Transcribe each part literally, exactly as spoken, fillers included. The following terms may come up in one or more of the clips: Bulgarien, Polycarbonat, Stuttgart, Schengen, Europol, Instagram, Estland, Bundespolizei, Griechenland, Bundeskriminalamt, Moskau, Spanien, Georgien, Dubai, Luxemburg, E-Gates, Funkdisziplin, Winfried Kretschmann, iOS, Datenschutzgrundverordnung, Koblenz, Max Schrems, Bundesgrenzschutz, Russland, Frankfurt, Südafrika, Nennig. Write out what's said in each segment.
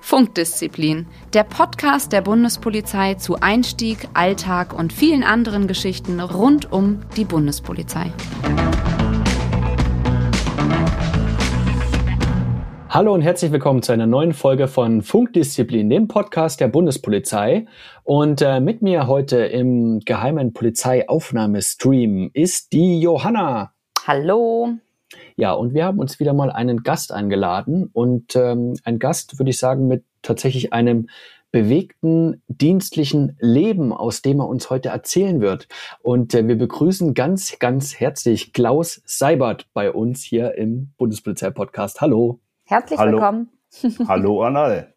Funkdisziplin, der Podcast der Bundespolizei zu Einstieg, Alltag und vielen anderen Geschichten rund um die Bundespolizei. Hallo und herzlich willkommen zu einer neuen Folge von Funkdisziplin, dem Podcast der Bundespolizei. Und äh, mit mir heute im geheimen Polizeiaufnahmestream ist die Johanna. Hallo. Ja, und wir haben uns wieder mal einen Gast eingeladen. Und ähm, ein Gast, würde ich sagen, mit tatsächlich einem bewegten dienstlichen Leben, aus dem er uns heute erzählen wird. Und äh, wir begrüßen ganz, ganz herzlich Klaus Seibert bei uns hier im Bundespolizei-Podcast. Hallo. Herzlich Hallo. Willkommen. Hallo an alle.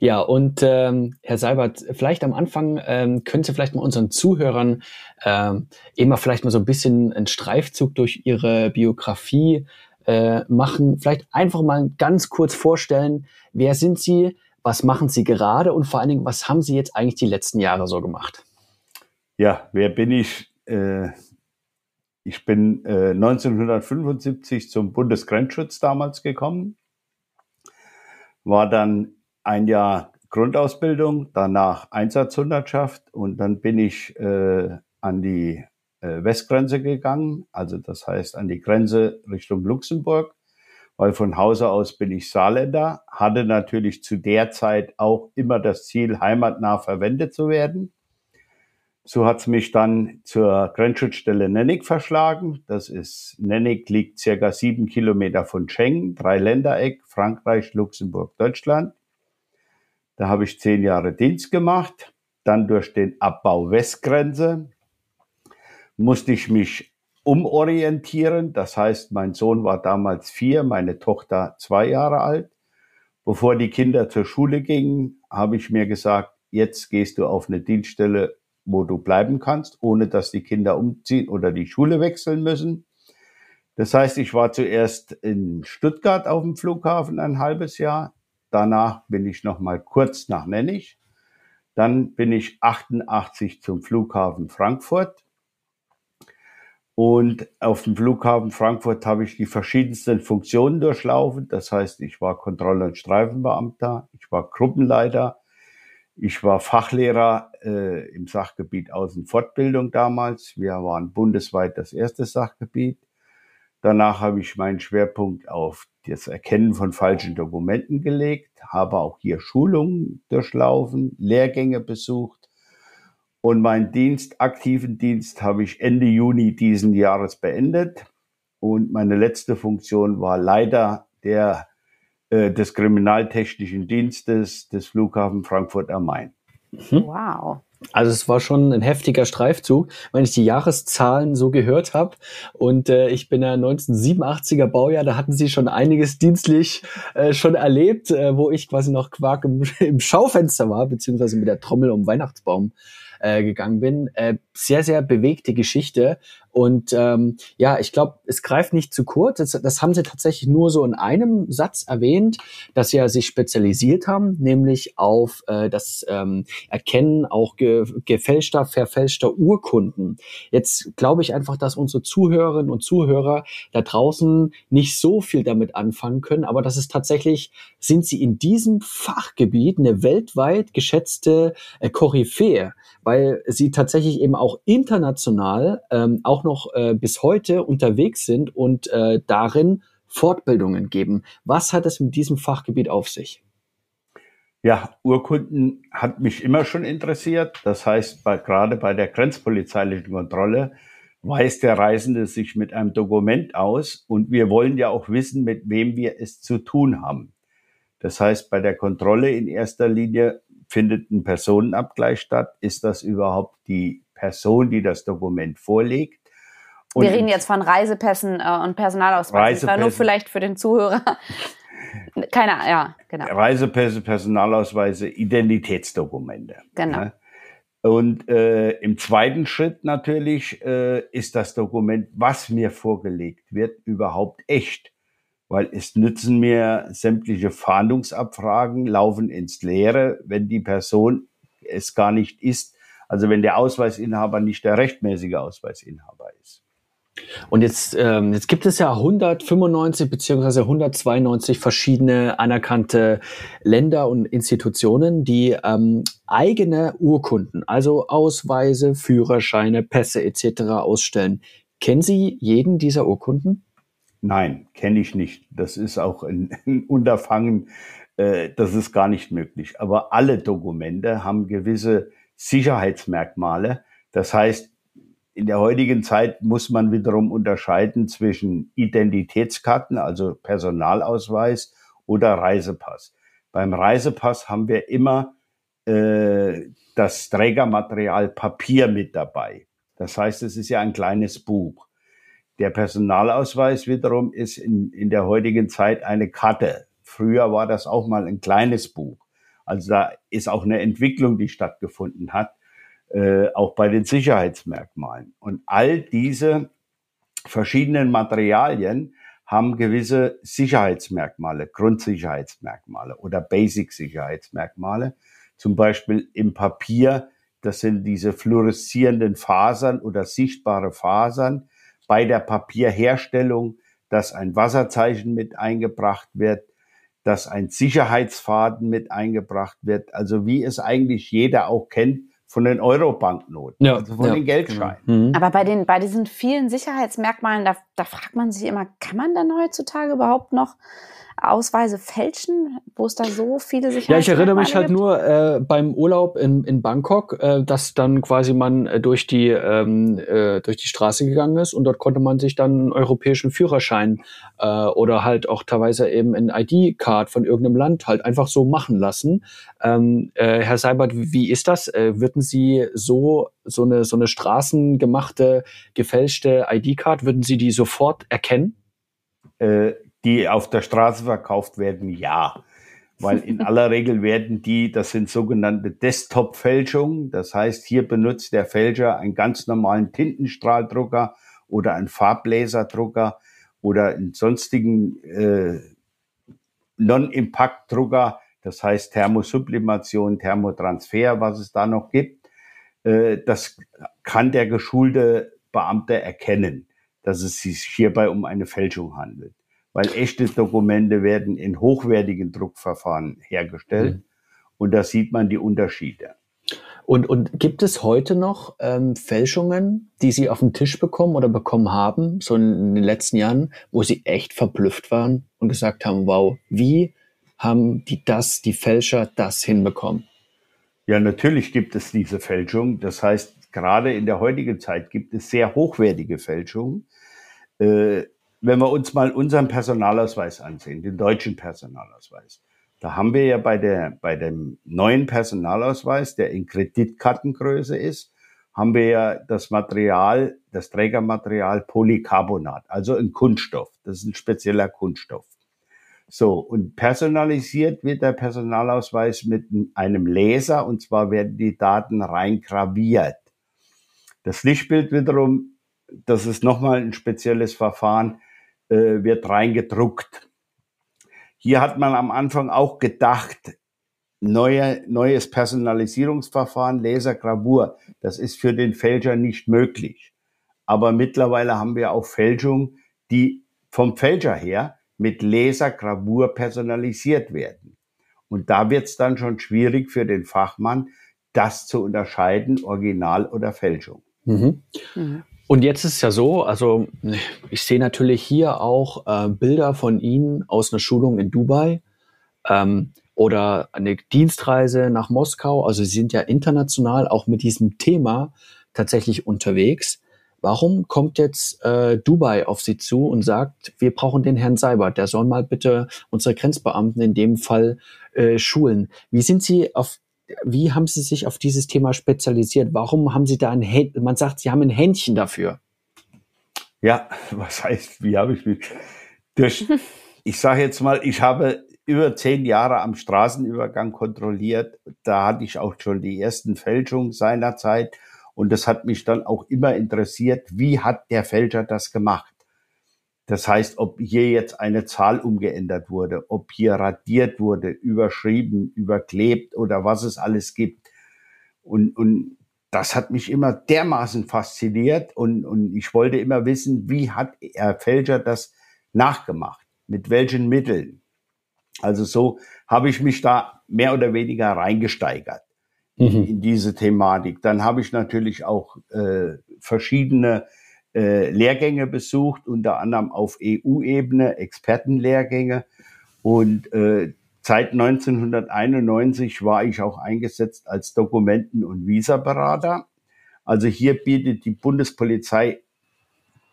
Ja, und ähm, Herr Seibert, vielleicht am Anfang ähm, können Sie vielleicht mal unseren Zuhörern ähm, immer vielleicht mal so ein bisschen einen Streifzug durch Ihre Biografie äh, machen. Vielleicht einfach mal ganz kurz vorstellen, wer sind Sie, was machen Sie gerade und vor allen Dingen, was haben Sie jetzt eigentlich die letzten Jahre so gemacht? Ja, wer bin ich? Äh Ich bin äh, neunzehnhundertfünfundsiebzig zum Bundesgrenzschutz damals gekommen, war dann ein Jahr Grundausbildung, danach Einsatzhundertschaft und dann bin ich äh, an die äh, Westgrenze gegangen, also das heißt an die Grenze Richtung Luxemburg, weil von Hause aus bin ich Saarländer, hatte natürlich zu der Zeit auch immer das Ziel, heimatnah verwendet zu werden. So hat's mich dann zur Grenzschutzstelle Nennig verschlagen. Das ist, Nennig liegt circa sieben Kilometer von Schengen, Dreiländereck, Frankreich, Luxemburg, Deutschland. Da habe ich zehn Jahre Dienst gemacht. Dann durch den Abbau Westgrenze musste ich mich umorientieren. Das heißt, mein Sohn war damals vier, meine Tochter zwei Jahre alt. Bevor die Kinder zur Schule gingen, habe ich mir gesagt, jetzt gehst du auf eine Dienststelle, wo du bleiben kannst, ohne dass die Kinder umziehen oder die Schule wechseln müssen. Das heißt, ich war zuerst in Stuttgart auf dem Flughafen ein halbes Jahr. Danach bin ich noch mal kurz nach Nennig. Dann bin ich achtundachtzig zum Flughafen Frankfurt. Und auf dem Flughafen Frankfurt habe ich die verschiedensten Funktionen durchlaufen. Das heißt, ich war Kontroll- und Streifenbeamter, ich war Gruppenleiter, ich war Fachlehrer äh, im Sachgebiet Außenfortbildung damals. Wir waren bundesweit das erste Sachgebiet. Danach habe ich meinen Schwerpunkt auf das Erkennen von falschen Dokumenten gelegt, habe auch hier Schulungen durchlaufen, Lehrgänge besucht. Und meinen Dienst, aktiven Dienst, habe ich Ende Juni diesen Jahres beendet. Und meine letzte Funktion war Leiter der des kriminaltechnischen Dienstes des Flughafen Frankfurt am Main. Mhm. Wow. Also es war schon ein heftiger Streifzug, wenn ich die Jahreszahlen so gehört habe. Und äh, ich bin ja neunzehnhundertsiebenundachtziger Baujahr, da hatten Sie schon einiges dienstlich äh, schon erlebt, äh, wo ich quasi noch Quark im, im Schaufenster war, beziehungsweise mit der Trommel um Weihnachtsbaum äh, gegangen bin. Äh, sehr, sehr bewegte Geschichte. Und ähm, ja, ich glaube, es greift nicht zu kurz. Das, das haben Sie tatsächlich nur so in einem Satz erwähnt, dass Sie ja sich spezialisiert haben, nämlich auf äh, das ähm, Erkennen auch ge- gefälschter, verfälschter Urkunden. Jetzt glaube ich einfach, dass unsere Zuhörerinnen und Zuhörer da draußen nicht so viel damit anfangen können, aber das ist tatsächlich, sind Sie in diesem Fachgebiet eine weltweit geschätzte äh, Koryphäe, weil Sie tatsächlich eben auch international ähm, auch noch äh, bis heute unterwegs sind und äh, darin Fortbildungen geben. Was hat es mit diesem Fachgebiet auf sich? Ja, Urkunden hat mich immer schon interessiert. Das heißt, bei, gerade bei der grenzpolizeilichen Kontrolle weist der Reisende sich mit einem Dokument aus und wir wollen ja auch wissen, mit wem wir es zu tun haben. Das heißt, bei der Kontrolle in erster Linie findet ein Personenabgleich statt. Ist das überhaupt die Person, die das Dokument vorlegt? Und wir reden jetzt von Reisepässen äh, und Personalausweisen. Reisepässe. Nur vielleicht für den Zuhörer. Keine, ja, genau. Reisepässe, Personalausweise, Identitätsdokumente. Genau. Ja. Und äh, im zweiten Schritt natürlich äh, ist das Dokument, was mir vorgelegt wird, überhaupt echt. Weil es nützen mir sämtliche Fahndungsabfragen, laufen ins Leere, wenn die Person es gar nicht ist. Also wenn der Ausweisinhaber nicht der rechtmäßige Ausweisinhaber ist. Und jetzt, ähm, jetzt gibt es ja hundertfünfundneunzig beziehungsweise hundertzweiundneunzig verschiedene anerkannte Länder und Institutionen, die ähm, eigene Urkunden, also Ausweise, Führerscheine, Pässe et cetera ausstellen. Kennen Sie jeden dieser Urkunden? Nein, kenne ich nicht. Das ist auch ein, ein Unterfangen, äh, das ist gar nicht möglich. Aber alle Dokumente haben gewisse Sicherheitsmerkmale. Das heißt, in der heutigen Zeit muss man wiederum unterscheiden zwischen Identitätskarten, also Personalausweis, oder Reisepass. Beim Reisepass haben wir immer äh, das Trägermaterial Papier mit dabei. Das heißt, es ist ja ein kleines Buch. Der Personalausweis wiederum ist in, in der heutigen Zeit eine Karte. Früher war das auch mal ein kleines Buch. Also da ist auch eine Entwicklung, die stattgefunden hat. Äh, auch bei den Sicherheitsmerkmalen. Und all diese verschiedenen Materialien haben gewisse Sicherheitsmerkmale, Grundsicherheitsmerkmale oder Basic-Sicherheitsmerkmale. Zum Beispiel im Papier, das sind diese fluoreszierenden Fasern oder sichtbare Fasern. Bei der Papierherstellung, dass ein Wasserzeichen mit eingebracht wird, dass ein Sicherheitsfaden mit eingebracht wird. Also wie es eigentlich jeder auch kennt, von den Euro-Banknoten, ja, also von ja, den Geldscheinen. Genau. Mhm. Aber bei den, bei diesen vielen Sicherheitsmerkmalen, da, da fragt man sich immer, kann man dann heutzutage überhaupt noch Ausweise fälschen, wo es da so viele Sicherheitsmerkmale gibt? Ja, ich erinnere mich halt gibt? nur äh, beim Urlaub in, in Bangkok, äh, dass dann quasi man äh, durch die ähm, äh, durch die Straße gegangen ist und dort konnte man sich dann einen europäischen Führerschein äh, oder halt auch teilweise eben ein I D-Card von irgendeinem Land halt einfach so machen lassen. Ähm, äh, Herr Seibert, wie ist das? Äh, wird Sie so, so eine, so eine straßengemachte, gefälschte I D-Card, würden Sie die sofort erkennen? Äh, die auf der Straße verkauft werden, ja. Weil in aller Regel werden die, das sind sogenannte Desktop-Fälschungen. Das heißt, hier benutzt der Fälscher einen ganz normalen Tintenstrahldrucker oder einen Farblaserdrucker oder einen sonstigen äh, Non-Impact-Drucker. Das heißt Thermosublimation, Thermotransfer, was es da noch gibt, das kann der geschulte Beamte erkennen, dass es sich hierbei um eine Fälschung handelt. Weil echte Dokumente werden in hochwertigen Druckverfahren hergestellt, mhm, und da sieht man die Unterschiede. Und, und gibt es heute noch ähm, Fälschungen, die Sie auf den Tisch bekommen oder bekommen haben, so in den letzten Jahren, wo Sie echt verblüfft waren und gesagt haben, wow, wie haben die das, die Fälscher das hinbekommen? Ja, natürlich gibt es diese Fälschung. Das heißt, gerade in der heutigen Zeit gibt es sehr hochwertige Fälschungen. Äh, wenn wir uns mal unseren Personalausweis ansehen, den deutschen Personalausweis, da haben wir ja bei der, bei dem neuen Personalausweis, der in Kreditkartengröße ist, haben wir ja das Material, das Trägermaterial Polycarbonat, also ein Kunststoff. Das ist ein spezieller Kunststoff. So, und personalisiert wird der Personalausweis mit einem Laser, und zwar werden die Daten rein graviert. Das Lichtbild wiederum, das ist nochmal ein spezielles Verfahren, äh, wird reingedruckt. Hier hat man am Anfang auch gedacht, neue, neues Personalisierungsverfahren, Lasergravur, das ist für den Fälscher nicht möglich. Aber mittlerweile haben wir auch Fälschungen, die vom Fälscher her mit Lasergravur personalisiert werden. Und da wird es dann schon schwierig für den Fachmann, das zu unterscheiden, Original oder Fälschung. Mhm. Mhm. Und jetzt ist es ja so, also ich sehe natürlich hier auch äh, Bilder von Ihnen aus einer Schulung in Dubai ähm, oder eine Dienstreise nach Moskau. Also Sie sind ja international auch mit diesem Thema tatsächlich unterwegs. Warum kommt jetzt äh, Dubai auf Sie zu und sagt, wir brauchen den Herrn Seibert, der soll mal bitte unsere Grenzbeamten in dem Fall äh, schulen? Wie sind Sie auf, wie haben Sie sich auf dieses Thema spezialisiert? Warum haben Sie da ein Händchen? Man sagt, Sie haben ein Händchen dafür. Ja, was heißt, wie habe ich mich? Durch, ich sage jetzt mal, ich habe über zehn Jahre am Straßenübergang kontrolliert. Da hatte ich auch schon die ersten Fälschungen seinerzeit. Und das hat mich dann auch immer interessiert, wie hat der Fälscher das gemacht? Das heißt, ob hier jetzt eine Zahl umgeändert wurde, ob hier radiert wurde, überschrieben, überklebt oder was es alles gibt. Und, und das hat mich immer dermaßen fasziniert und, und ich wollte immer wissen, wie hat Herr Fälscher das nachgemacht, mit welchen Mitteln. Also so habe ich mich da mehr oder weniger reingesteigert mhm. in diese Thematik. Dann habe ich natürlich auch äh, verschiedene äh, Lehrgänge besucht, unter anderem auf E U-Ebene, Expertenlehrgänge. Und äh, seit neunzehnhunderteinundneunzig war ich auch eingesetzt als Dokumenten- und Visaberater. Also hier bietet die Bundespolizei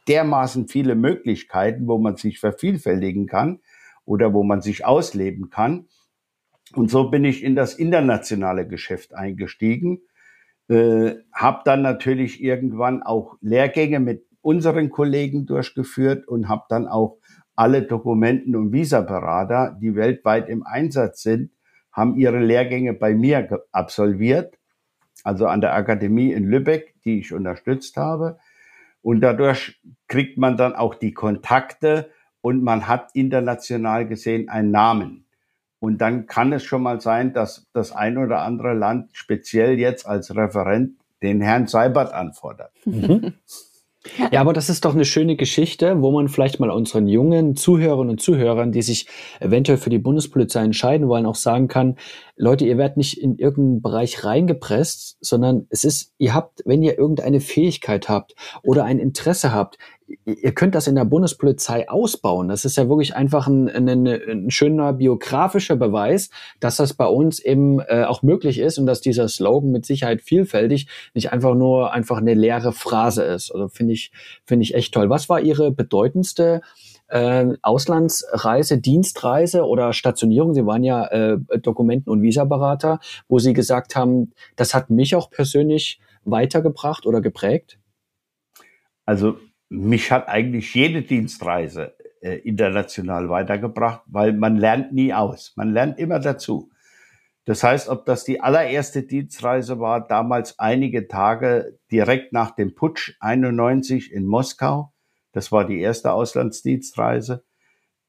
dermaßen viele Möglichkeiten, wo man sich vervielfältigen kann oder wo man sich ausleben kann. Und so bin ich in das internationale Geschäft eingestiegen, äh, habe dann natürlich irgendwann auch Lehrgänge mit unseren Kollegen durchgeführt und habe dann auch alle Dokumenten- und Visaberater, die weltweit im Einsatz sind, haben ihre Lehrgänge bei mir absolviert, also an der Akademie in Lübeck, die ich unterstützt habe. Und dadurch kriegt man dann auch die Kontakte und man hat international gesehen einen Namen. Und dann kann es schon mal sein, dass das ein oder andere Land speziell jetzt als Referent den Herrn Seibert anfordert. Mhm. Ja, aber das ist doch eine schöne Geschichte, wo man vielleicht mal unseren jungen Zuhörern und Zuhörern, die sich eventuell für die Bundespolizei entscheiden wollen, auch sagen kann, Leute, ihr werdet nicht in irgendeinen Bereich reingepresst, sondern es ist, ihr habt, wenn ihr irgendeine Fähigkeit habt oder ein Interesse habt, ihr könnt das in der Bundespolizei ausbauen. Das ist ja wirklich einfach ein, ein, ein schöner biografischer Beweis, dass das bei uns eben äh, auch möglich ist und dass dieser Slogan mit Sicherheit vielfältig nicht einfach nur einfach eine leere Phrase ist. Also finde ich, finde ich echt toll. Was war Ihre bedeutendste äh, Auslandsreise, Dienstreise oder Stationierung? Sie waren ja äh, Dokumenten- und Visaberater, wo Sie gesagt haben, das hat mich auch persönlich weitergebracht oder geprägt? Also mich hat eigentlich jede Dienstreise äh, international weitergebracht, weil man lernt nie aus. Man lernt immer dazu. Das heißt, ob das die allererste Dienstreise war, damals einige Tage direkt nach dem Putsch einundneunzig in Moskau. Das war die erste Auslandsdienstreise.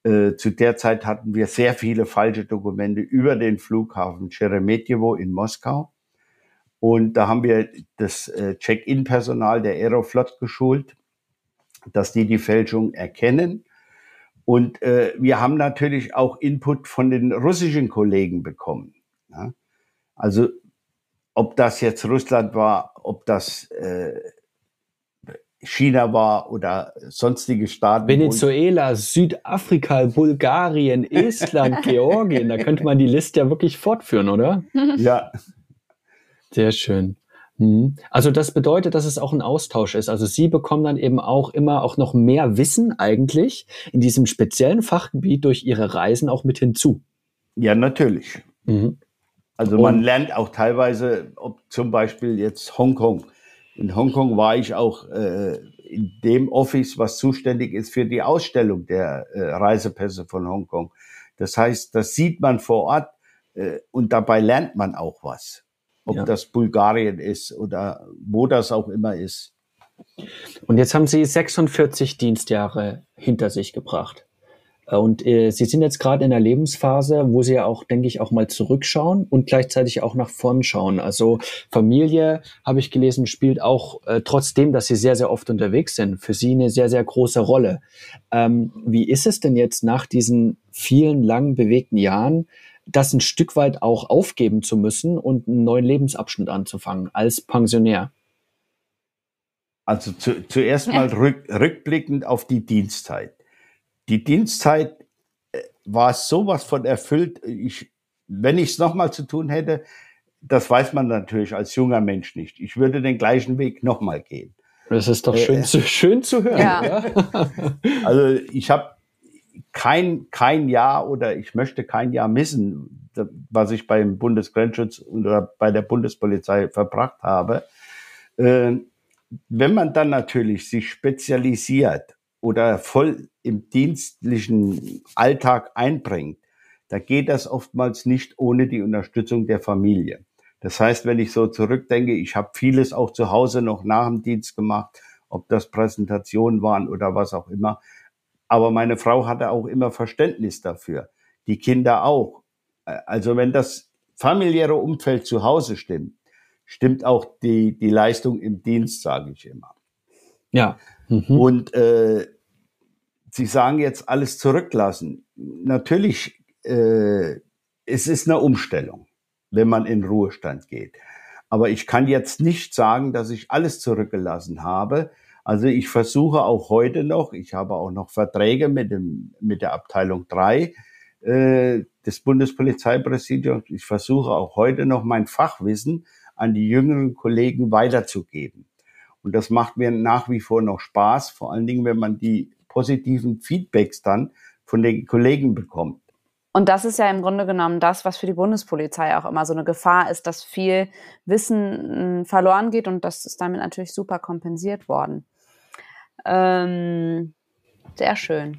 Äh, zu der Zeit hatten wir sehr viele falsche Dokumente über den Flughafen Scheremetjewo in Moskau. Und da haben wir das äh, Check-in-Personal der Aeroflot geschult, dass die die Fälschung erkennen. Und äh, wir haben natürlich auch Input von den russischen Kollegen bekommen. Ja? Also ob das jetzt Russland war, ob das äh, China war oder sonstige Staaten. Venezuela, Südafrika, Bulgarien, Estland, Georgien. Da könnte man die Liste ja wirklich fortführen, oder? Ja. Sehr schön. Also das bedeutet, dass es auch ein Austausch ist. Also Sie bekommen dann eben auch immer auch noch mehr Wissen eigentlich in diesem speziellen Fachgebiet durch Ihre Reisen auch mit hinzu. Ja, natürlich. Mhm. Also man Und, lernt auch teilweise, ob zum Beispiel jetzt Hongkong. In Hongkong war ich auch äh, in dem Office, was zuständig ist für die Ausstellung der äh, Reisepässe von Hongkong. Das heißt, das sieht man vor Ort äh, und dabei lernt man auch was. Ob ja. das Bulgarien ist oder wo das auch immer ist. Und jetzt haben Sie sechsundvierzig Dienstjahre hinter sich gebracht. Und äh, Sie sind jetzt gerade in der Lebensphase, wo Sie ja auch, denke ich, auch mal zurückschauen und gleichzeitig auch nach vorn schauen. Also Familie, habe ich gelesen, spielt auch, äh, trotzdem, dass Sie sehr, sehr oft unterwegs sind, für Sie eine sehr, sehr große Rolle. Ähm, wie ist es denn jetzt nach diesen vielen lang bewegten Jahren, das ein Stück weit auch aufgeben zu müssen und einen neuen Lebensabschnitt anzufangen als Pensionär? Also zu, zuerst mal rück, rückblickend auf die Dienstzeit. Die Dienstzeit war sowas von erfüllt. Ich, wenn ich es nochmal zu tun hätte, das weiß man natürlich als junger Mensch nicht. Ich würde den gleichen Weg nochmal gehen. Das ist doch schön, äh, zu, schön zu hören. Ja. Ja? Also ich habe Kein, kein Jahr oder ich möchte kein Jahr missen, was ich beim Bundesgrenzschutz oder bei der Bundespolizei verbracht habe. Äh, wenn man dann natürlich sich spezialisiert oder voll im dienstlichen Alltag einbringt, da geht das oftmals nicht ohne die Unterstützung der Familie. Das heißt, wenn ich so zurückdenke, ich habe vieles auch zu Hause noch nach dem Dienst gemacht, ob das Präsentationen waren oder was auch immer. Aber meine Frau hatte auch immer Verständnis dafür, die Kinder auch. Also wenn das familiäre Umfeld zu Hause stimmt, stimmt auch die, die Leistung im Dienst, sage ich immer. Ja. Mhm. Und äh, Sie sagen jetzt alles zurücklassen. Natürlich, äh, es ist eine Umstellung, wenn man in Ruhestand geht. Aber ich kann jetzt nicht sagen, dass ich alles zurückgelassen habe. Also ich versuche auch heute noch, ich habe auch noch Verträge mit dem, mit der Abteilung drei äh, des Bundespolizeipräsidiums. Ich versuche auch heute noch mein Fachwissen an die jüngeren Kollegen weiterzugeben. Und das macht mir nach wie vor noch Spaß, vor allen Dingen, wenn man die positiven Feedbacks dann von den Kollegen bekommt. Und das ist ja im Grunde genommen das, was für die Bundespolizei auch immer so eine Gefahr ist, dass viel Wissen verloren geht, und das ist damit natürlich super kompensiert worden. Ähm, sehr schön.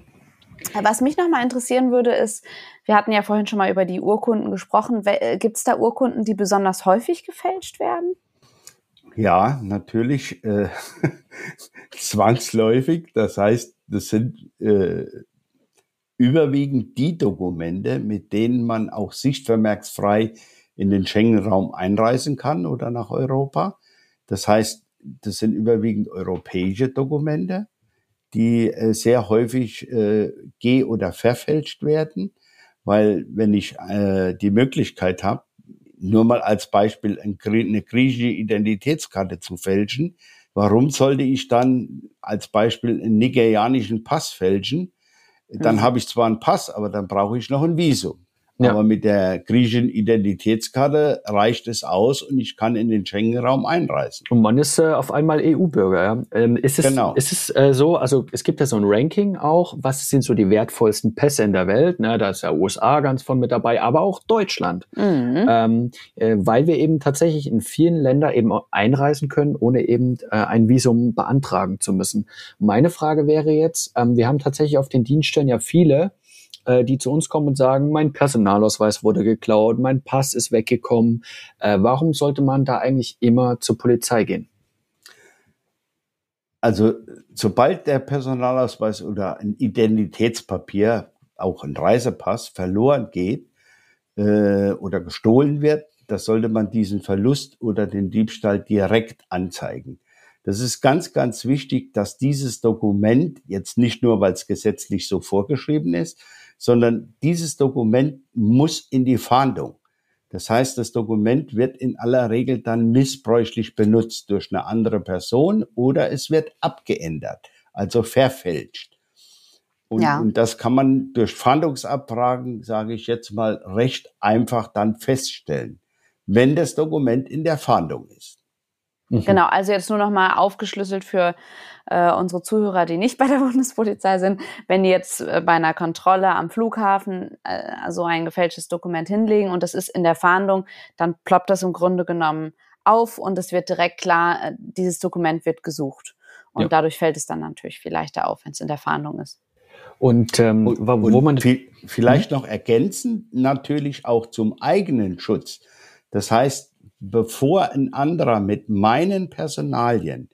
Was mich nochmal interessieren würde ist, wir hatten ja vorhin schon mal über die Urkunden gesprochen. Gibt es da Urkunden, die besonders häufig gefälscht werden? Ja, natürlich äh, zwangsläufig. Das heißt, das sind äh, überwiegend die Dokumente, mit denen man auch sichtvermerksfrei in den Schengen-Raum einreisen kann oder nach Europa. Das heißt, das sind überwiegend europäische Dokumente, die äh, sehr häufig äh, ge- oder verfälscht werden, weil wenn ich äh, die Möglichkeit habe, nur mal als Beispiel eine griechische Identitätskarte zu fälschen, warum sollte ich dann als Beispiel einen nigerianischen Pass fälschen? Dann habe ich zwar einen Pass, aber dann brauche ich noch ein Visum. Ja. Aber mit der griechischen Identitätskarte reicht es aus und ich kann in den Schengen-Raum einreisen. Und man ist äh, auf einmal E U-Bürger. Ja? Ähm, ist es, genau. Ist es äh, so, also es gibt ja so ein Ranking auch, was sind so die wertvollsten Pässe in der Welt? Ne? Da ist ja U S A ganz vorne mit dabei, aber auch Deutschland. Mhm. Ähm, äh, weil wir eben tatsächlich in vielen Ländern eben einreisen können, ohne eben äh, ein Visum beantragen zu müssen. Meine Frage wäre jetzt, ähm, wir haben tatsächlich auf den Dienststellen ja viele, die zu uns kommen und sagen, mein Personalausweis wurde geklaut, mein Pass ist weggekommen. Äh, warum sollte man da eigentlich immer zur Polizei gehen? Also sobald der Personalausweis oder ein Identitätspapier, auch ein Reisepass, verloren geht äh, oder gestohlen wird, das sollte man diesen Verlust oder den Diebstahl direkt anzeigen. Das ist ganz, ganz wichtig, dass dieses Dokument jetzt nicht nur, weil es gesetzlich so vorgeschrieben ist, sondern dieses Dokument muss in die Fahndung. Das heißt, das Dokument wird in aller Regel dann missbräuchlich benutzt durch eine andere Person oder es wird abgeändert, also verfälscht. Und, ja. und das kann man durch Fahndungsabfragen, sage ich jetzt mal, recht einfach dann feststellen, wenn das Dokument in der Fahndung ist. Mhm. Genau, also jetzt nur nochmal aufgeschlüsselt für äh, unsere Zuhörer, die nicht bei der Bundespolizei sind. Wenn die jetzt äh, bei einer Kontrolle am Flughafen äh, so ein gefälschtes Dokument hinlegen und das ist in der Fahndung, dann ploppt das im Grunde genommen auf und es wird direkt klar, äh, dieses Dokument wird gesucht. Und ja. dadurch fällt es dann natürlich viel leichter auf, wenn es in der Fahndung ist. Und, ähm, und, wo, wo und man viel, vielleicht mhm. noch ergänzend natürlich auch zum eigenen Schutz. Das heißt, bevor ein anderer mit meinen Personalien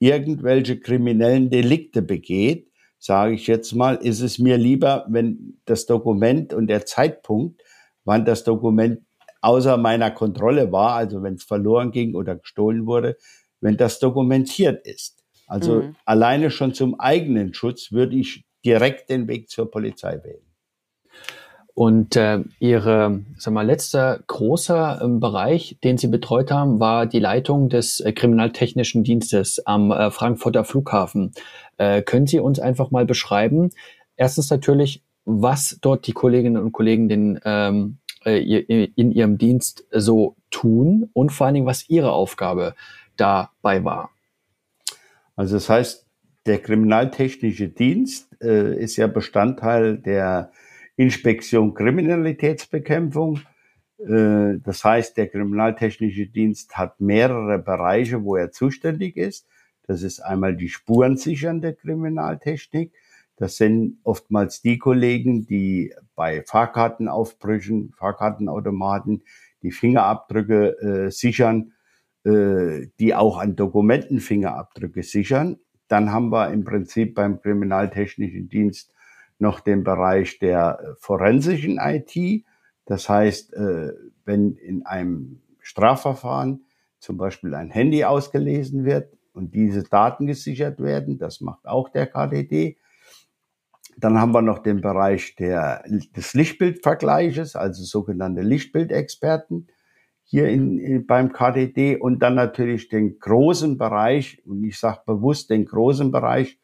irgendwelche kriminellen Delikte begeht, sage ich jetzt mal, ist es mir lieber, wenn das Dokument und der Zeitpunkt, wann das Dokument außer meiner Kontrolle war, also wenn es verloren ging oder gestohlen wurde, wenn das dokumentiert ist. Also mhm. alleine schon zum eigenen Schutz würde ich direkt den Weg zur Polizei wählen. Und äh, Ihre, sag mal, letzter großer äh, Bereich, den Sie betreut haben, war die Leitung des äh, kriminaltechnischen Dienstes am äh, Frankfurter Flughafen. Äh, können Sie uns einfach mal beschreiben, erstens natürlich, was dort die Kolleginnen und Kollegen den, ähm, äh, in ihrem Dienst so tun und vor allen Dingen, was Ihre Aufgabe dabei war? Also das heißt, der kriminaltechnische Dienst äh, ist ja Bestandteil der Inspektion Kriminalitätsbekämpfung. Das heißt, der kriminaltechnische Dienst hat mehrere Bereiche, wo er zuständig ist. Das ist einmal die spurensichernde Kriminaltechnik. Das sind oftmals die Kollegen, die bei Fahrkartenaufbrüchen, Fahrkartenautomaten die Fingerabdrücke äh, sichern, äh, die auch an Dokumenten Fingerabdrücke sichern. Dann haben wir im Prinzip beim kriminaltechnischen Dienst noch den Bereich der forensischen I T. Das heißt, wenn in einem Strafverfahren zum Beispiel ein Handy ausgelesen wird und diese Daten gesichert werden. Das macht auch der K D D. Dann haben wir noch den Bereich der, des Lichtbildvergleiches, also sogenannte Lichtbildexperten hier in, in, beim K D D. Und dann natürlich den großen Bereich, und ich sage bewusst den großen Bereich,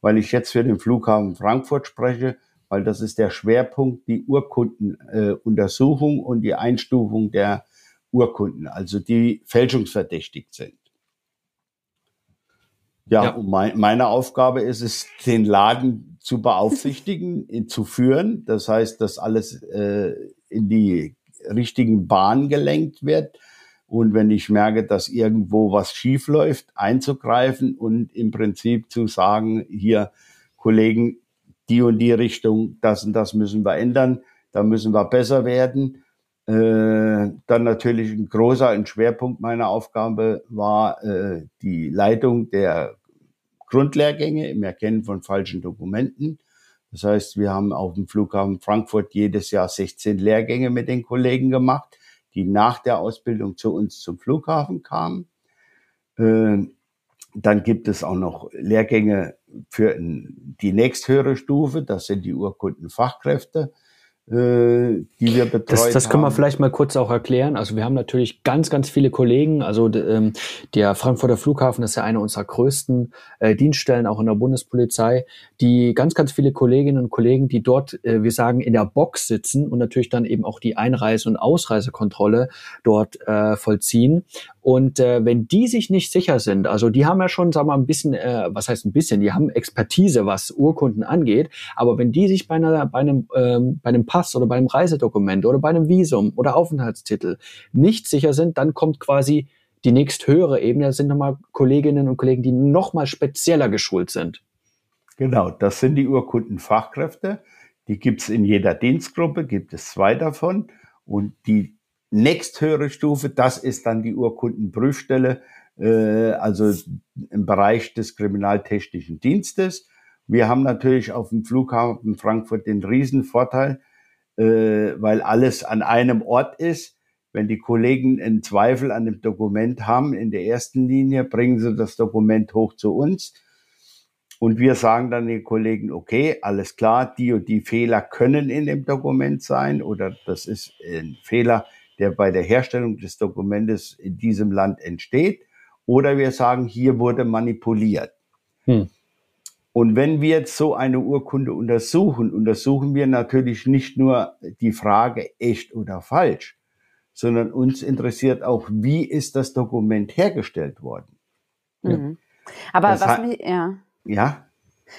weil ich jetzt für den Flughafen Frankfurt spreche, weil das ist der Schwerpunkt, die Urkundenuntersuchung äh, und die Einstufung der Urkunden, also die fälschungsverdächtigt sind. Ja, ja. Und mein, meine Aufgabe ist es, den Laden zu beaufsichtigen, zu führen. Das heißt, dass alles äh, in die richtigen Bahnen gelenkt wird. Und wenn ich merke, dass irgendwo was schief läuft, einzugreifen und im Prinzip zu sagen, hier, Kollegen, die und die Richtung, das und das müssen wir ändern, da müssen wir besser werden. Äh, dann natürlich ein großer, ein Schwerpunkt meiner Aufgabe war äh, die Leitung der Grundlehrgänge im Erkennen von falschen Dokumenten. Das heißt, wir haben auf dem Flughafen Frankfurt jedes Jahr sechzehn Lehrgänge mit den Kollegen gemacht, die nach der Ausbildung zu uns zum Flughafen kamen. Äh, dann gibt es auch noch Lehrgänge für die nächsthöhere Stufe, das sind die Urkundenfachkräfte, die wir betreut das, das können wir haben. Vielleicht mal kurz auch erklären. Also wir haben natürlich ganz, ganz viele Kollegen. Also ähm, der Frankfurter Flughafen ist ja eine unserer größten äh, Dienststellen, auch in der Bundespolizei, die ganz, ganz viele Kolleginnen und Kollegen, die dort, äh, wir sagen, in der Box sitzen und natürlich dann eben auch die Einreise- und Ausreisekontrolle dort äh, vollziehen. Und äh, wenn die sich nicht sicher sind, also die haben ja schon, sagen wir mal, ein bisschen, äh, was heißt ein bisschen, die haben Expertise, was Urkunden angeht, aber wenn die sich bei, einer, bei einem ähm, bei einem Pass oder bei einem Reisedokument oder bei einem Visum oder Aufenthaltstitel nicht sicher sind, dann kommt quasi die nächsthöhere Ebene, das sind nochmal Kolleginnen und Kollegen, die nochmal spezieller geschult sind. Genau, das sind die Urkundenfachkräfte, die gibt es in jeder Dienstgruppe, gibt es zwei davon und die nächsthöhere Stufe, das ist dann die Urkundenprüfstelle, äh, also im Bereich des kriminaltechnischen Dienstes. Wir haben natürlich auf dem Flughafen Frankfurt den Riesenvorteil, äh, weil alles an einem Ort ist. Wenn die Kollegen einen Zweifel an dem Dokument haben, in der ersten Linie bringen sie das Dokument hoch zu uns und wir sagen dann den Kollegen, okay, alles klar, die und die Fehler können in dem Dokument sein oder das ist ein Fehler, der bei der Herstellung des Dokumentes in diesem Land entsteht. Oder wir sagen, hier wurde manipuliert. Hm. Und wenn wir jetzt so eine Urkunde untersuchen, untersuchen wir natürlich nicht nur die Frage echt oder falsch, sondern uns interessiert auch, wie ist das Dokument hergestellt worden. Mhm. Aber das was mich, ja. Ja?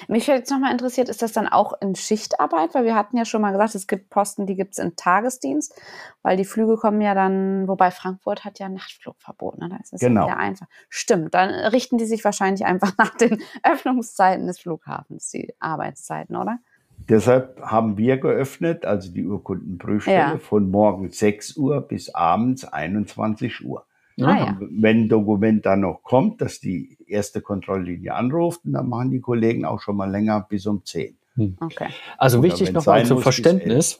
Mich jetzt nochmal interessiert, ist das dann auch in Schichtarbeit? Weil wir hatten ja schon mal gesagt, es gibt Posten, die gibt es im Tagesdienst, weil die Flüge kommen ja dann, wobei Frankfurt hat ja ein Nachtflugverbot, ne? Da ist es genau. Ja einfach. Stimmt, dann richten die sich wahrscheinlich einfach nach den Öffnungszeiten des Flughafens, die Arbeitszeiten, oder? Deshalb haben wir geöffnet, also die Urkundenprüfstelle, ja. Von morgens sechs Uhr bis abends einundzwanzig Uhr. Ja, ah, ja. Wenn ein Dokument dann noch kommt, dass die erste Kontrolllinie anruft, und dann machen die Kollegen auch schon mal länger bis um zehn. Okay. Also oder wichtig nochmal zum Verständnis,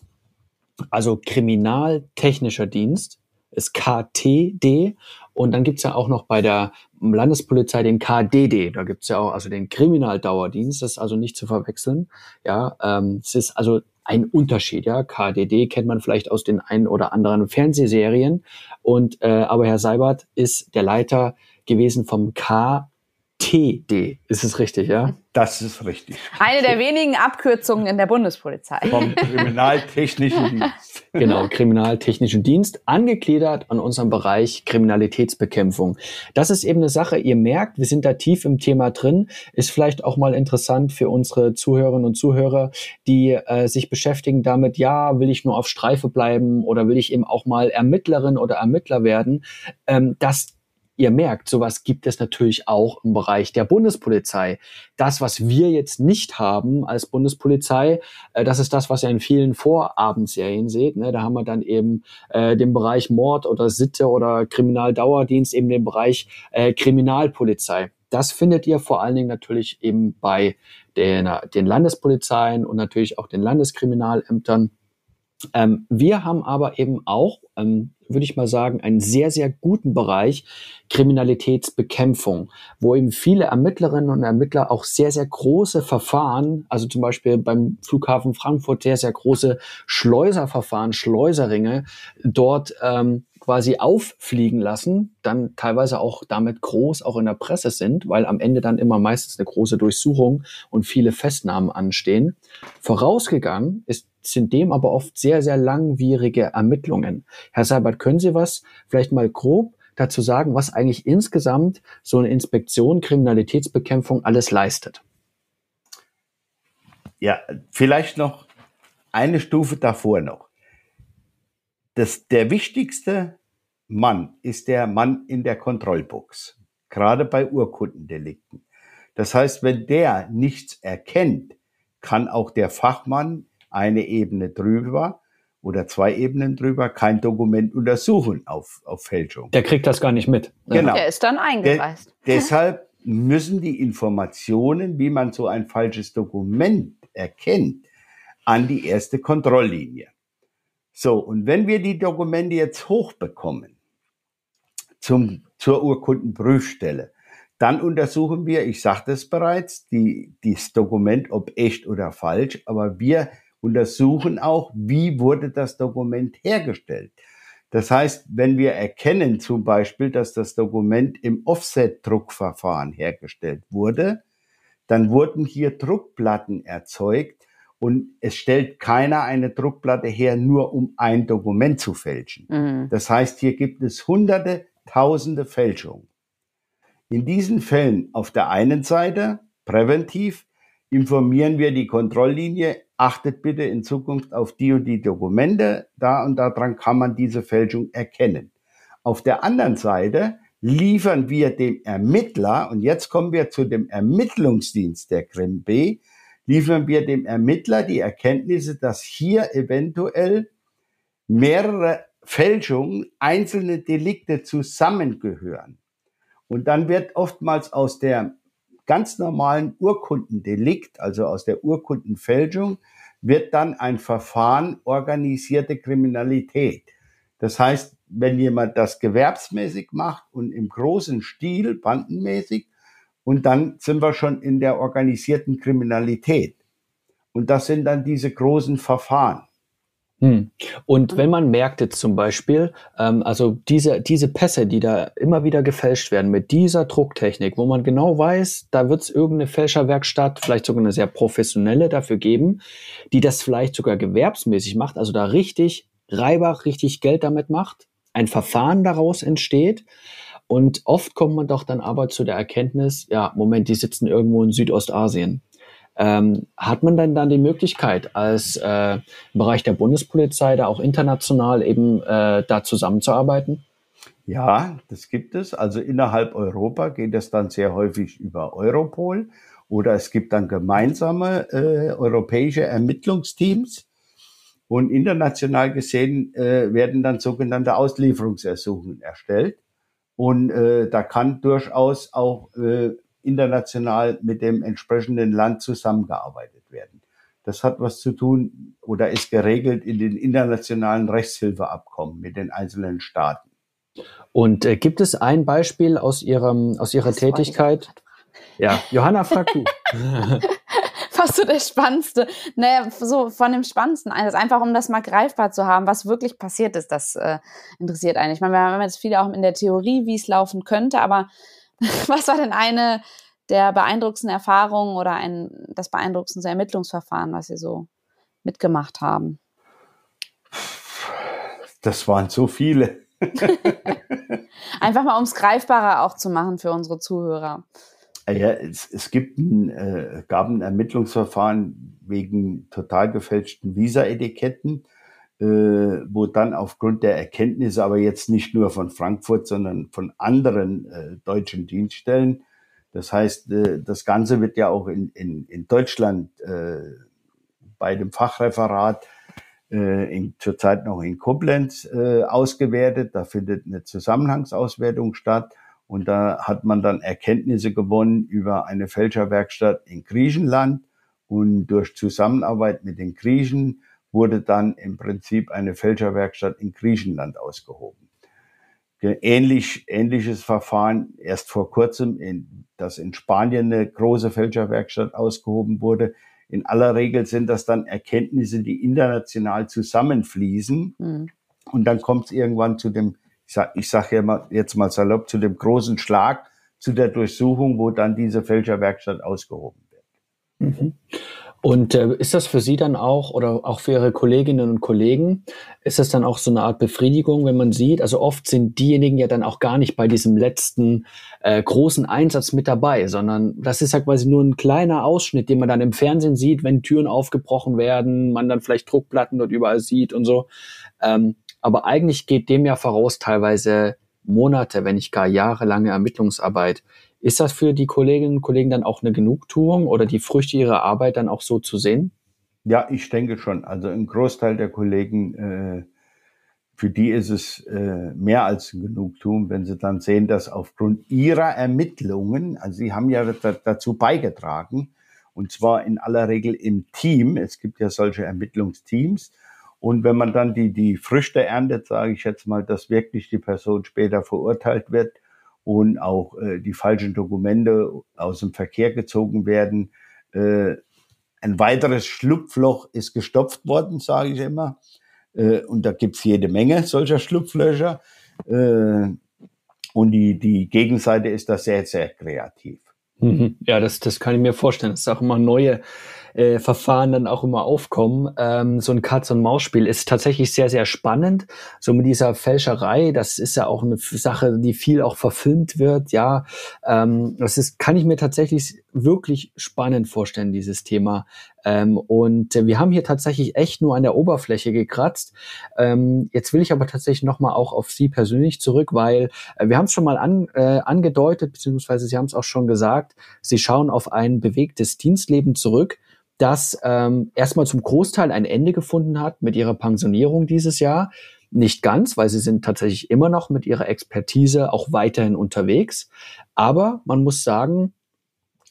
also kriminaltechnischer Dienst ist K T D und dann gibt es ja auch noch bei der Landespolizei den K D D, da gibt es ja auch also den Kriminaldauerdienst, das ist also nicht zu verwechseln. Ja, ähm, es ist also ein Unterschied, ja. K D D kennt man vielleicht aus den einen oder anderen Fernsehserien. Und äh, aber Herr Seibert ist der Leiter gewesen vom K T D. Ist es richtig, ja? Das ist richtig. Eine der wenigen Abkürzungen in der Bundespolizei. Vom Kriminaltechnischen Dienst. Genau, Kriminaltechnischen Dienst, angegliedert an unserem Bereich Kriminalitätsbekämpfung. Das ist eben eine Sache, ihr merkt, wir sind da tief im Thema drin, ist vielleicht auch mal interessant für unsere Zuhörerinnen und Zuhörer, die äh, sich beschäftigen damit, ja, will ich nur auf Streife bleiben oder will ich eben auch mal Ermittlerin oder Ermittler werden, ähm, dass ihr merkt, sowas gibt es natürlich auch im Bereich der Bundespolizei. Das, was wir jetzt nicht haben als Bundespolizei, äh, das ist das, was ihr in vielen Vorabendserien seht. Ne? Da haben wir dann eben äh, den Bereich Mord oder Sitte oder Kriminaldauerdienst, eben den Bereich äh, Kriminalpolizei. Das findet ihr vor allen Dingen natürlich eben bei den, den Landespolizeien und natürlich auch den Landeskriminalämtern. Ähm, wir haben aber eben auch ähm, würde ich mal sagen, einen sehr, sehr guten Bereich Kriminalitätsbekämpfung, wo eben viele Ermittlerinnen und Ermittler auch sehr, sehr große Verfahren, also zum Beispiel beim Flughafen Frankfurt sehr, sehr große Schleuserverfahren, Schleuserringe dort ähm, quasi auffliegen lassen, dann teilweise auch damit groß auch in der Presse sind, weil am Ende dann immer meistens eine große Durchsuchung und viele Festnahmen anstehen. Vorausgegangen ist, sind dem aber oft sehr, sehr langwierige Ermittlungen. Herr Seibert, können Sie was vielleicht mal grob dazu sagen, was eigentlich insgesamt so eine Inspektion, Kriminalitätsbekämpfung alles leistet? Ja, vielleicht noch eine Stufe davor noch. Das, der wichtigste Mann ist der Mann in der Kontrollbox, gerade bei Urkundendelikten. Das heißt, wenn der nichts erkennt, kann auch der Fachmann eine Ebene drüber oder zwei Ebenen drüber kein Dokument untersuchen auf, auf Fälschung. Der kriegt das gar nicht mit. Genau. Der ist dann eingeweist. De- deshalb müssen die Informationen, wie man so ein falsches Dokument erkennt, an die erste Kontrolllinie. So, und wenn wir die Dokumente jetzt hochbekommen zum, zur Urkundenprüfstelle, dann untersuchen wir, ich sagte es bereits, die, das Dokument, ob echt oder falsch, aber wir untersuchen auch, wie wurde das Dokument hergestellt. Das heißt, wenn wir erkennen zum Beispiel, dass das Dokument im Offset-Druckverfahren hergestellt wurde, dann wurden hier Druckplatten erzeugt, und es stellt keiner eine Druckplatte her, nur um ein Dokument zu fälschen. Mhm. Das heißt, hier gibt es hunderte, tausende Fälschungen. In diesen Fällen auf der einen Seite, präventiv, informieren wir die Kontrolllinie, achtet bitte in Zukunft auf die und die Dokumente, da und daran kann man diese Fälschung erkennen. Auf der anderen Seite liefern wir dem Ermittler, und jetzt kommen wir zu dem Ermittlungsdienst der Krim B, liefern wir dem Ermittler die Erkenntnisse, dass hier eventuell mehrere Fälschungen, einzelne Delikte zusammengehören. Und dann wird oftmals aus der ganz normalen Urkundendelikt, also aus der Urkundenfälschung, wird dann ein Verfahren organisierte Kriminalität. Das heißt, wenn jemand das gewerbsmäßig macht und im großen Stil, bandenmäßig, und dann sind wir schon in der organisierten Kriminalität. Und das sind dann diese großen Verfahren. Hm. Und wenn man merkt jetzt zum Beispiel, ähm, also diese, diese Pässe, die da immer wieder gefälscht werden mit dieser Drucktechnik, wo man genau weiß, da wird es irgendeine Fälscherwerkstatt, vielleicht sogar eine sehr professionelle dafür geben, die das vielleicht sogar gewerbsmäßig macht, also da richtig Reibach, richtig Geld damit macht, ein Verfahren daraus entsteht. Und oft kommt man doch dann aber zu der Erkenntnis, ja, Moment, die sitzen irgendwo in Südostasien. Ähm, hat man denn dann die Möglichkeit, als äh, im Bereich der Bundespolizei da auch international eben äh, da zusammenzuarbeiten? Ja, das gibt es. Also innerhalb Europa geht das dann sehr häufig über Europol oder es gibt dann gemeinsame äh, europäische Ermittlungsteams. Und international gesehen äh, werden dann sogenannte Auslieferungsersuchen erstellt. Und äh, da kann durchaus auch äh, international mit dem entsprechenden Land zusammengearbeitet werden. Das hat was zu tun oder ist geregelt in den internationalen Rechtshilfeabkommen mit den einzelnen Staaten. Und äh, gibt es ein Beispiel aus Ihrem aus Ihrer das Tätigkeit? Ja, Johanna, frag du. Fast so der Spannendste. Naja, so von dem Spannendsten. Also einfach, um das mal greifbar zu haben, was wirklich passiert ist, das äh, interessiert einen. Ich meine, wir haben jetzt viele auch in der Theorie, wie es laufen könnte, aber was war denn eine der beeindruckendsten Erfahrungen oder ein, das beeindruckendste Ermittlungsverfahren, was Sie so mitgemacht haben? Das waren so viele. Einfach mal, um es greifbarer auch zu machen für unsere Zuhörer. Ja, es, es gibt ein, äh, gab ein Ermittlungsverfahren wegen total gefälschten Visa-Etiketten, äh, wo dann aufgrund der Erkenntnisse, aber jetzt nicht nur von Frankfurt, sondern von anderen äh, deutschen Dienststellen, das heißt, äh, das Ganze wird ja auch in, in, in Deutschland äh, bei dem Fachreferat äh, in, zurzeit noch in Koblenz äh, ausgewertet, da findet eine Zusammenhangsauswertung statt. Und da hat man dann Erkenntnisse gewonnen über eine Fälscherwerkstatt in Griechenland und durch Zusammenarbeit mit den Griechen wurde dann im Prinzip eine Fälscherwerkstatt in Griechenland ausgehoben. Ähnlich, ähnliches Verfahren erst vor kurzem, in, dass in Spanien eine große Fälscherwerkstatt ausgehoben wurde. In aller Regel sind das dann Erkenntnisse, die international zusammenfließen. Mhm. Und dann kommt es irgendwann zu dem, ich sage ich sag ja mal, jetzt mal salopp, zu dem großen Schlag, zu der Durchsuchung, wo dann diese Fälscherwerkstatt ausgehoben wird. Mhm. Und äh, ist das für Sie dann auch oder auch für Ihre Kolleginnen und Kollegen, ist das dann auch so eine Art Befriedigung, wenn man sieht, also oft sind diejenigen ja dann auch gar nicht bei diesem letzten äh, großen Einsatz mit dabei, sondern das ist ja quasi nur ein kleiner Ausschnitt, den man dann im Fernsehen sieht, wenn Türen aufgebrochen werden, man dann vielleicht Druckplatten dort überall sieht und so. Ähm, aber eigentlich geht dem ja voraus teilweise Monate, wenn nicht gar jahrelange Ermittlungsarbeit. Ist das für die Kolleginnen und Kollegen dann auch eine Genugtuung oder die Früchte ihrer Arbeit dann auch so zu sehen? Ja, ich denke schon. Also ein Großteil der Kollegen, äh, für die ist es äh, mehr als ein Genugtuung, wenn sie dann sehen, dass aufgrund ihrer Ermittlungen, also sie haben ja da, dazu beigetragen, und zwar in aller Regel im Team. Es gibt ja solche Ermittlungsteams. Und wenn man dann die, die Früchte erntet, sage ich jetzt mal, dass wirklich die Person später verurteilt wird, und auch äh, die falschen Dokumente aus dem Verkehr gezogen werden. Äh, ein weiteres Schlupfloch ist gestopft worden, sage ich immer. Äh, und da gibt's jede Menge solcher Schlupflöcher. Äh, und die, die Gegenseite ist da sehr, sehr kreativ. Mhm. Ja, das, das kann ich mir vorstellen, dass auch immer neue äh, Verfahren dann auch immer aufkommen. Ähm, so ein Katz-und-Maus-Spiel ist tatsächlich sehr, sehr spannend. So mit dieser Fälscherei, das ist ja auch eine Sache, die viel auch verfilmt wird. Ja, ähm, das ist, kann ich mir tatsächlich wirklich spannend vorstellen, dieses Thema. Ähm, und äh, wir haben hier tatsächlich echt nur an der Oberfläche gekratzt. Ähm, jetzt will ich aber tatsächlich nochmal auch auf Sie persönlich zurück, weil äh, wir haben es schon mal an, äh, angedeutet, beziehungsweise Sie haben es auch schon gesagt, Sie schauen auf ein bewegtes Dienstleben zurück, das ähm, erstmal zum Großteil ein Ende gefunden hat mit Ihrer Pensionierung dieses Jahr. Nicht ganz, weil Sie sind tatsächlich immer noch mit Ihrer Expertise auch weiterhin unterwegs. Aber man muss sagen,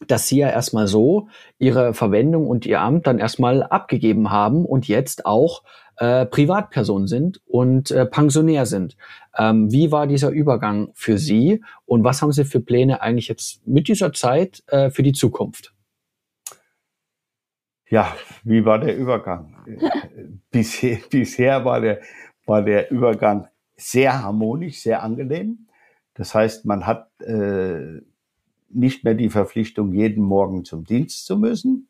dass Sie ja erstmal so Ihre Verwendung und Ihr Amt dann erstmal abgegeben haben und jetzt auch äh, Privatperson sind und äh, Pensionär sind. Ähm, wie war dieser Übergang für Sie und was haben Sie für Pläne eigentlich jetzt mit dieser Zeit äh, für die Zukunft? Ja, wie war der Übergang? bisher bisher war, der, war der Übergang sehr harmonisch, sehr angenehm. Das heißt, man hat äh, nicht mehr die Verpflichtung, jeden Morgen zum Dienst zu müssen.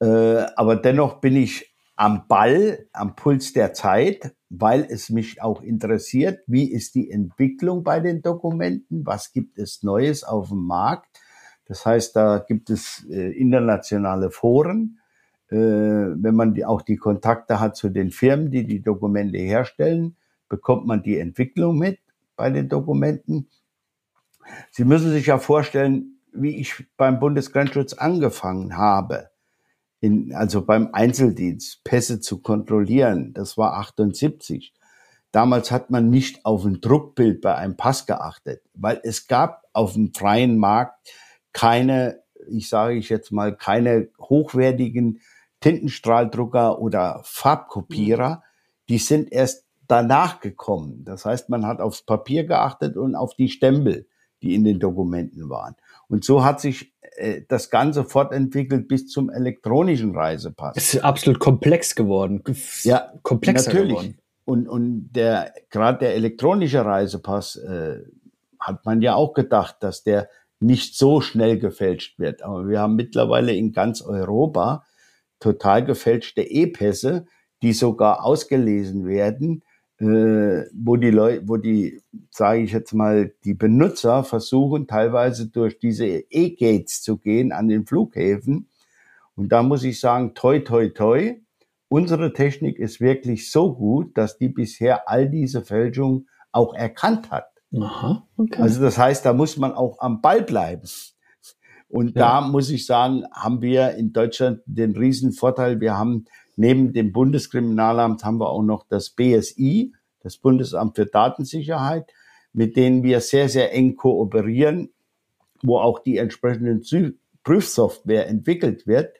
Äh, aber dennoch bin ich am Ball, am Puls der Zeit, weil es mich auch interessiert, wie ist die Entwicklung bei den Dokumenten, was gibt es Neues auf dem Markt. Das heißt, da gibt es äh, internationale Foren. Äh, wenn man die, auch die Kontakte hat zu den Firmen, die die Dokumente herstellen, bekommt man die Entwicklung mit bei den Dokumenten. Sie müssen sich ja vorstellen, wie ich beim Bundesgrenzschutz angefangen habe, in, also beim Einzeldienst, Pässe zu kontrollieren. Das war achtundsiebzig. Damals hat man nicht auf ein Druckbild bei einem Pass geachtet, weil es gab auf dem freien Markt keine, ich sage ich jetzt mal, keine hochwertigen Tintenstrahldrucker oder Farbkopierer. Die sind erst danach gekommen. Das heißt, man hat aufs Papier geachtet und auf die Stempel, die in den Dokumenten waren. Und so hat sich äh, das Ganze fortentwickelt bis zum elektronischen Reisepass. Es ist absolut komplex geworden. Ja, komplexer natürlich. Geworden. Und, und der, gerade der elektronische Reisepass äh, hat man ja auch gedacht, dass der nicht so schnell gefälscht wird. Aber wir haben mittlerweile in ganz Europa total gefälschte E-Pässe, die sogar ausgelesen werden, wo die Leute, wo die, sage ich jetzt mal, die Benutzer versuchen teilweise durch diese E-Gates zu gehen an den Flughäfen. Und da muss ich sagen, toi, toi, toi, unsere Technik ist wirklich so gut, dass die bisher all diese Fälschungen auch erkannt hat. Aha, okay. Also das heißt, da muss man auch am Ball bleiben. Und ja, da muss ich sagen, haben wir in Deutschland den riesen Vorteil, wir haben neben dem Bundeskriminalamt haben wir auch noch das B S I, das Bundesamt für Datensicherheit, mit denen wir sehr, sehr eng kooperieren, wo auch die entsprechenden Prüfsoftware entwickelt wird.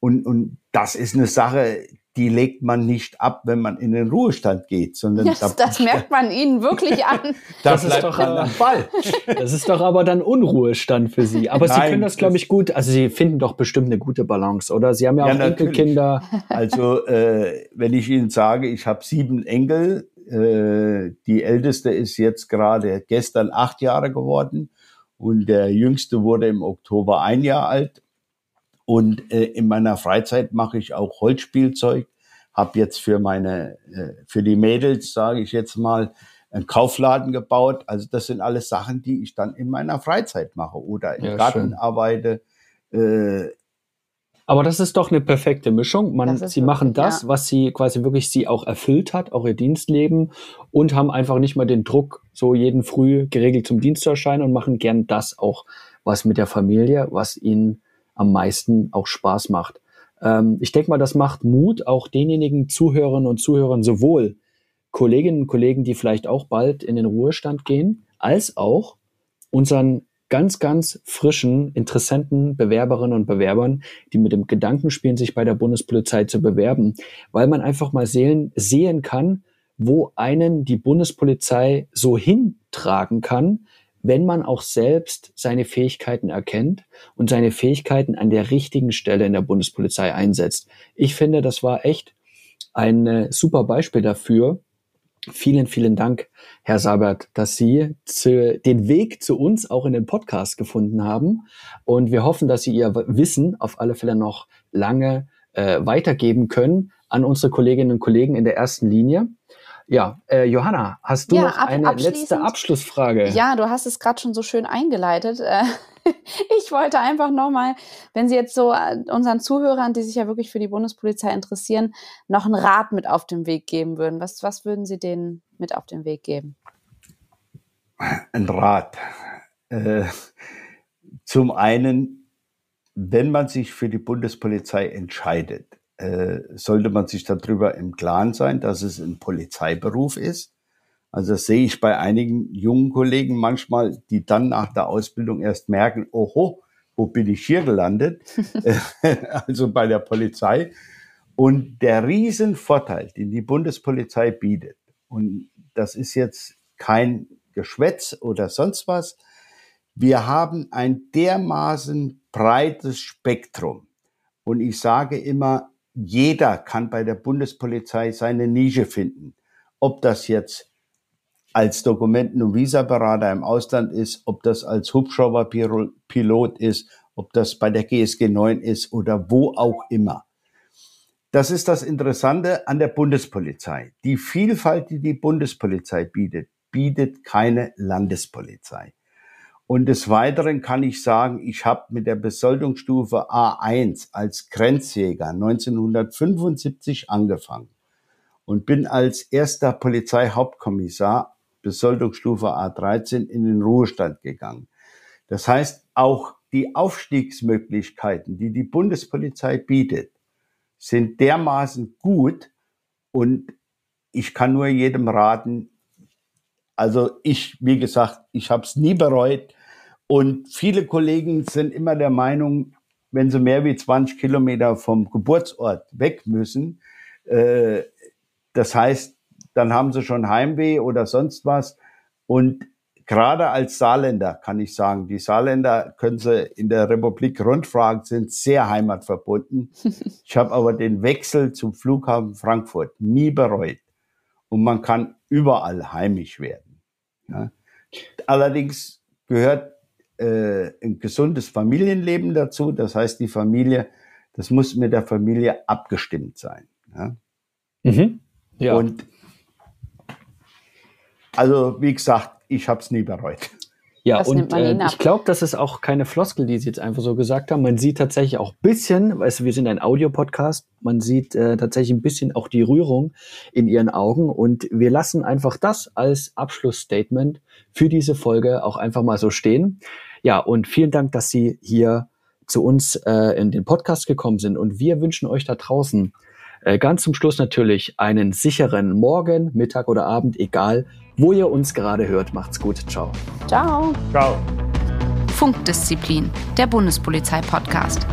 Und, und das ist eine Sache, die legt man nicht ab, wenn man in den Ruhestand geht. Sondern yes, da, das merkt man Ihnen wirklich an. Das, das ist doch ein Fall. Das ist doch aber dann Unruhestand für Sie. Aber Nein, Sie können das, glaube ich, gut, also Sie finden doch bestimmt eine gute Balance, oder? Sie haben ja, ja auch natürlich Enkelkinder. Also äh, wenn ich Ihnen sage, ich habe sieben Enkel, äh, die älteste ist jetzt gerade gestern acht Jahre geworden und der jüngste wurde im Oktober ein Jahr alt. Und äh, in meiner Freizeit mache ich auch Holzspielzeug, habe jetzt für meine, äh, für die Mädels, sage ich jetzt mal, einen Kaufladen gebaut. Also das sind alles Sachen, die ich dann in meiner Freizeit mache oder im ja, Garten schön. arbeite. Äh, Aber das ist doch eine perfekte Mischung. Man, sie machen das, ja. was sie quasi wirklich sie auch erfüllt hat, auch ihr Dienstleben, und haben einfach nicht mal den Druck, so jeden Früh geregelt zum Dienst zu erscheinen, und machen gern das auch, was mit der Familie, was ihnen am meisten auch Spaß macht. Ähm, ich denke mal, das macht Mut auch denjenigen Zuhörerinnen und Zuhörern, sowohl Kolleginnen und Kollegen, die vielleicht auch bald in den Ruhestand gehen, als auch unseren ganz, ganz frischen, interessenten Bewerberinnen und Bewerbern, die mit dem Gedanken spielen, sich bei der Bundespolizei zu bewerben, weil man einfach mal sehen, sehen kann, wo einen die Bundespolizei so hintragen kann, wenn man auch selbst seine Fähigkeiten erkennt und seine Fähigkeiten an der richtigen Stelle in der Bundespolizei einsetzt. Ich finde, das war echt ein super Beispiel dafür. Vielen, vielen Dank, Herr Seibert, dass Sie zu, den Weg zu uns auch in den Podcast gefunden haben. Und wir hoffen, dass Sie Ihr Wissen auf alle Fälle noch lange äh, weitergeben können an unsere Kolleginnen und Kollegen in der ersten Linie. Ja, äh, Johanna, hast du ja, noch ab, eine letzte Abschlussfrage? Ja, du hast es gerade schon so schön eingeleitet. Äh, ich wollte einfach nochmal, wenn Sie jetzt so unseren Zuhörern, die sich ja wirklich für die Bundespolizei interessieren, noch einen Rat mit auf den Weg geben würden. Was, was würden Sie denen mit auf den Weg geben? Ein Rat. Äh, zum einen, wenn man sich für die Bundespolizei entscheidet, sollte man sich darüber im Klaren sein, dass es ein Polizeiberuf ist. Also das sehe ich bei einigen jungen Kollegen manchmal, die dann nach der Ausbildung erst merken, oho, wo bin ich hier gelandet? Also bei der Polizei. Und der Riesenvorteil, den die Bundespolizei bietet, und das ist jetzt kein Geschwätz oder sonst was, wir haben ein dermaßen breites Spektrum. Und ich sage immer, jeder kann bei der Bundespolizei seine Nische finden. Ob das jetzt als Dokumenten- und Visaberater im Ausland ist, ob das als Hubschrauberpilot ist, ob das bei der G S G neun ist oder wo auch immer. Das ist das Interessante an der Bundespolizei. Die Vielfalt, die die Bundespolizei bietet, bietet keine Landespolizei. Und des Weiteren kann ich sagen, ich habe mit der Besoldungsstufe A eins als Grenzjäger neunzehnhundertfünfundsiebzig angefangen und bin als erster Polizeihauptkommissar Besoldungsstufe A dreizehn in den Ruhestand gegangen. Das heißt, auch die Aufstiegsmöglichkeiten, die die Bundespolizei bietet, sind dermaßen gut, und ich kann nur jedem raten, also ich, wie gesagt, ich habe es nie bereut. Und viele Kollegen sind immer der Meinung, wenn sie mehr wie zwanzig Kilometer vom Geburtsort weg müssen, äh, das heißt, dann haben sie schon Heimweh oder sonst was. Und gerade als Saarländer kann ich sagen, die Saarländer, können sie in der Republik rundfragen, sind sehr heimatverbunden. Ich habe aber den Wechsel zum Flughafen Frankfurt nie bereut. Und man kann überall heimisch werden. Ja. Allerdings gehört äh, ein gesundes Familienleben dazu. Das heißt, die Familie, das muss mit der Familie abgestimmt sein. Ja. Mhm. Ja. Und also, wie gesagt, ich habe es nie bereut. Ja, das und äh, ich glaube, das ist auch keine Floskel, die Sie jetzt einfach so gesagt haben. Man sieht tatsächlich auch ein bisschen, weißt du, wir sind ein Audio-Podcast, man sieht äh, tatsächlich ein bisschen auch die Rührung in Ihren Augen. Und wir lassen einfach das als Abschlussstatement für diese Folge auch einfach mal so stehen. Ja, und vielen Dank, dass Sie hier zu uns äh, in den Podcast gekommen sind. Und wir wünschen euch da draußen äh, ganz zum Schluss natürlich einen sicheren Morgen, Mittag oder Abend, egal wo ihr uns gerade hört. Macht's gut. Ciao. Ciao. Ciao. Funkdisziplin, der Bundespolizei-Podcast.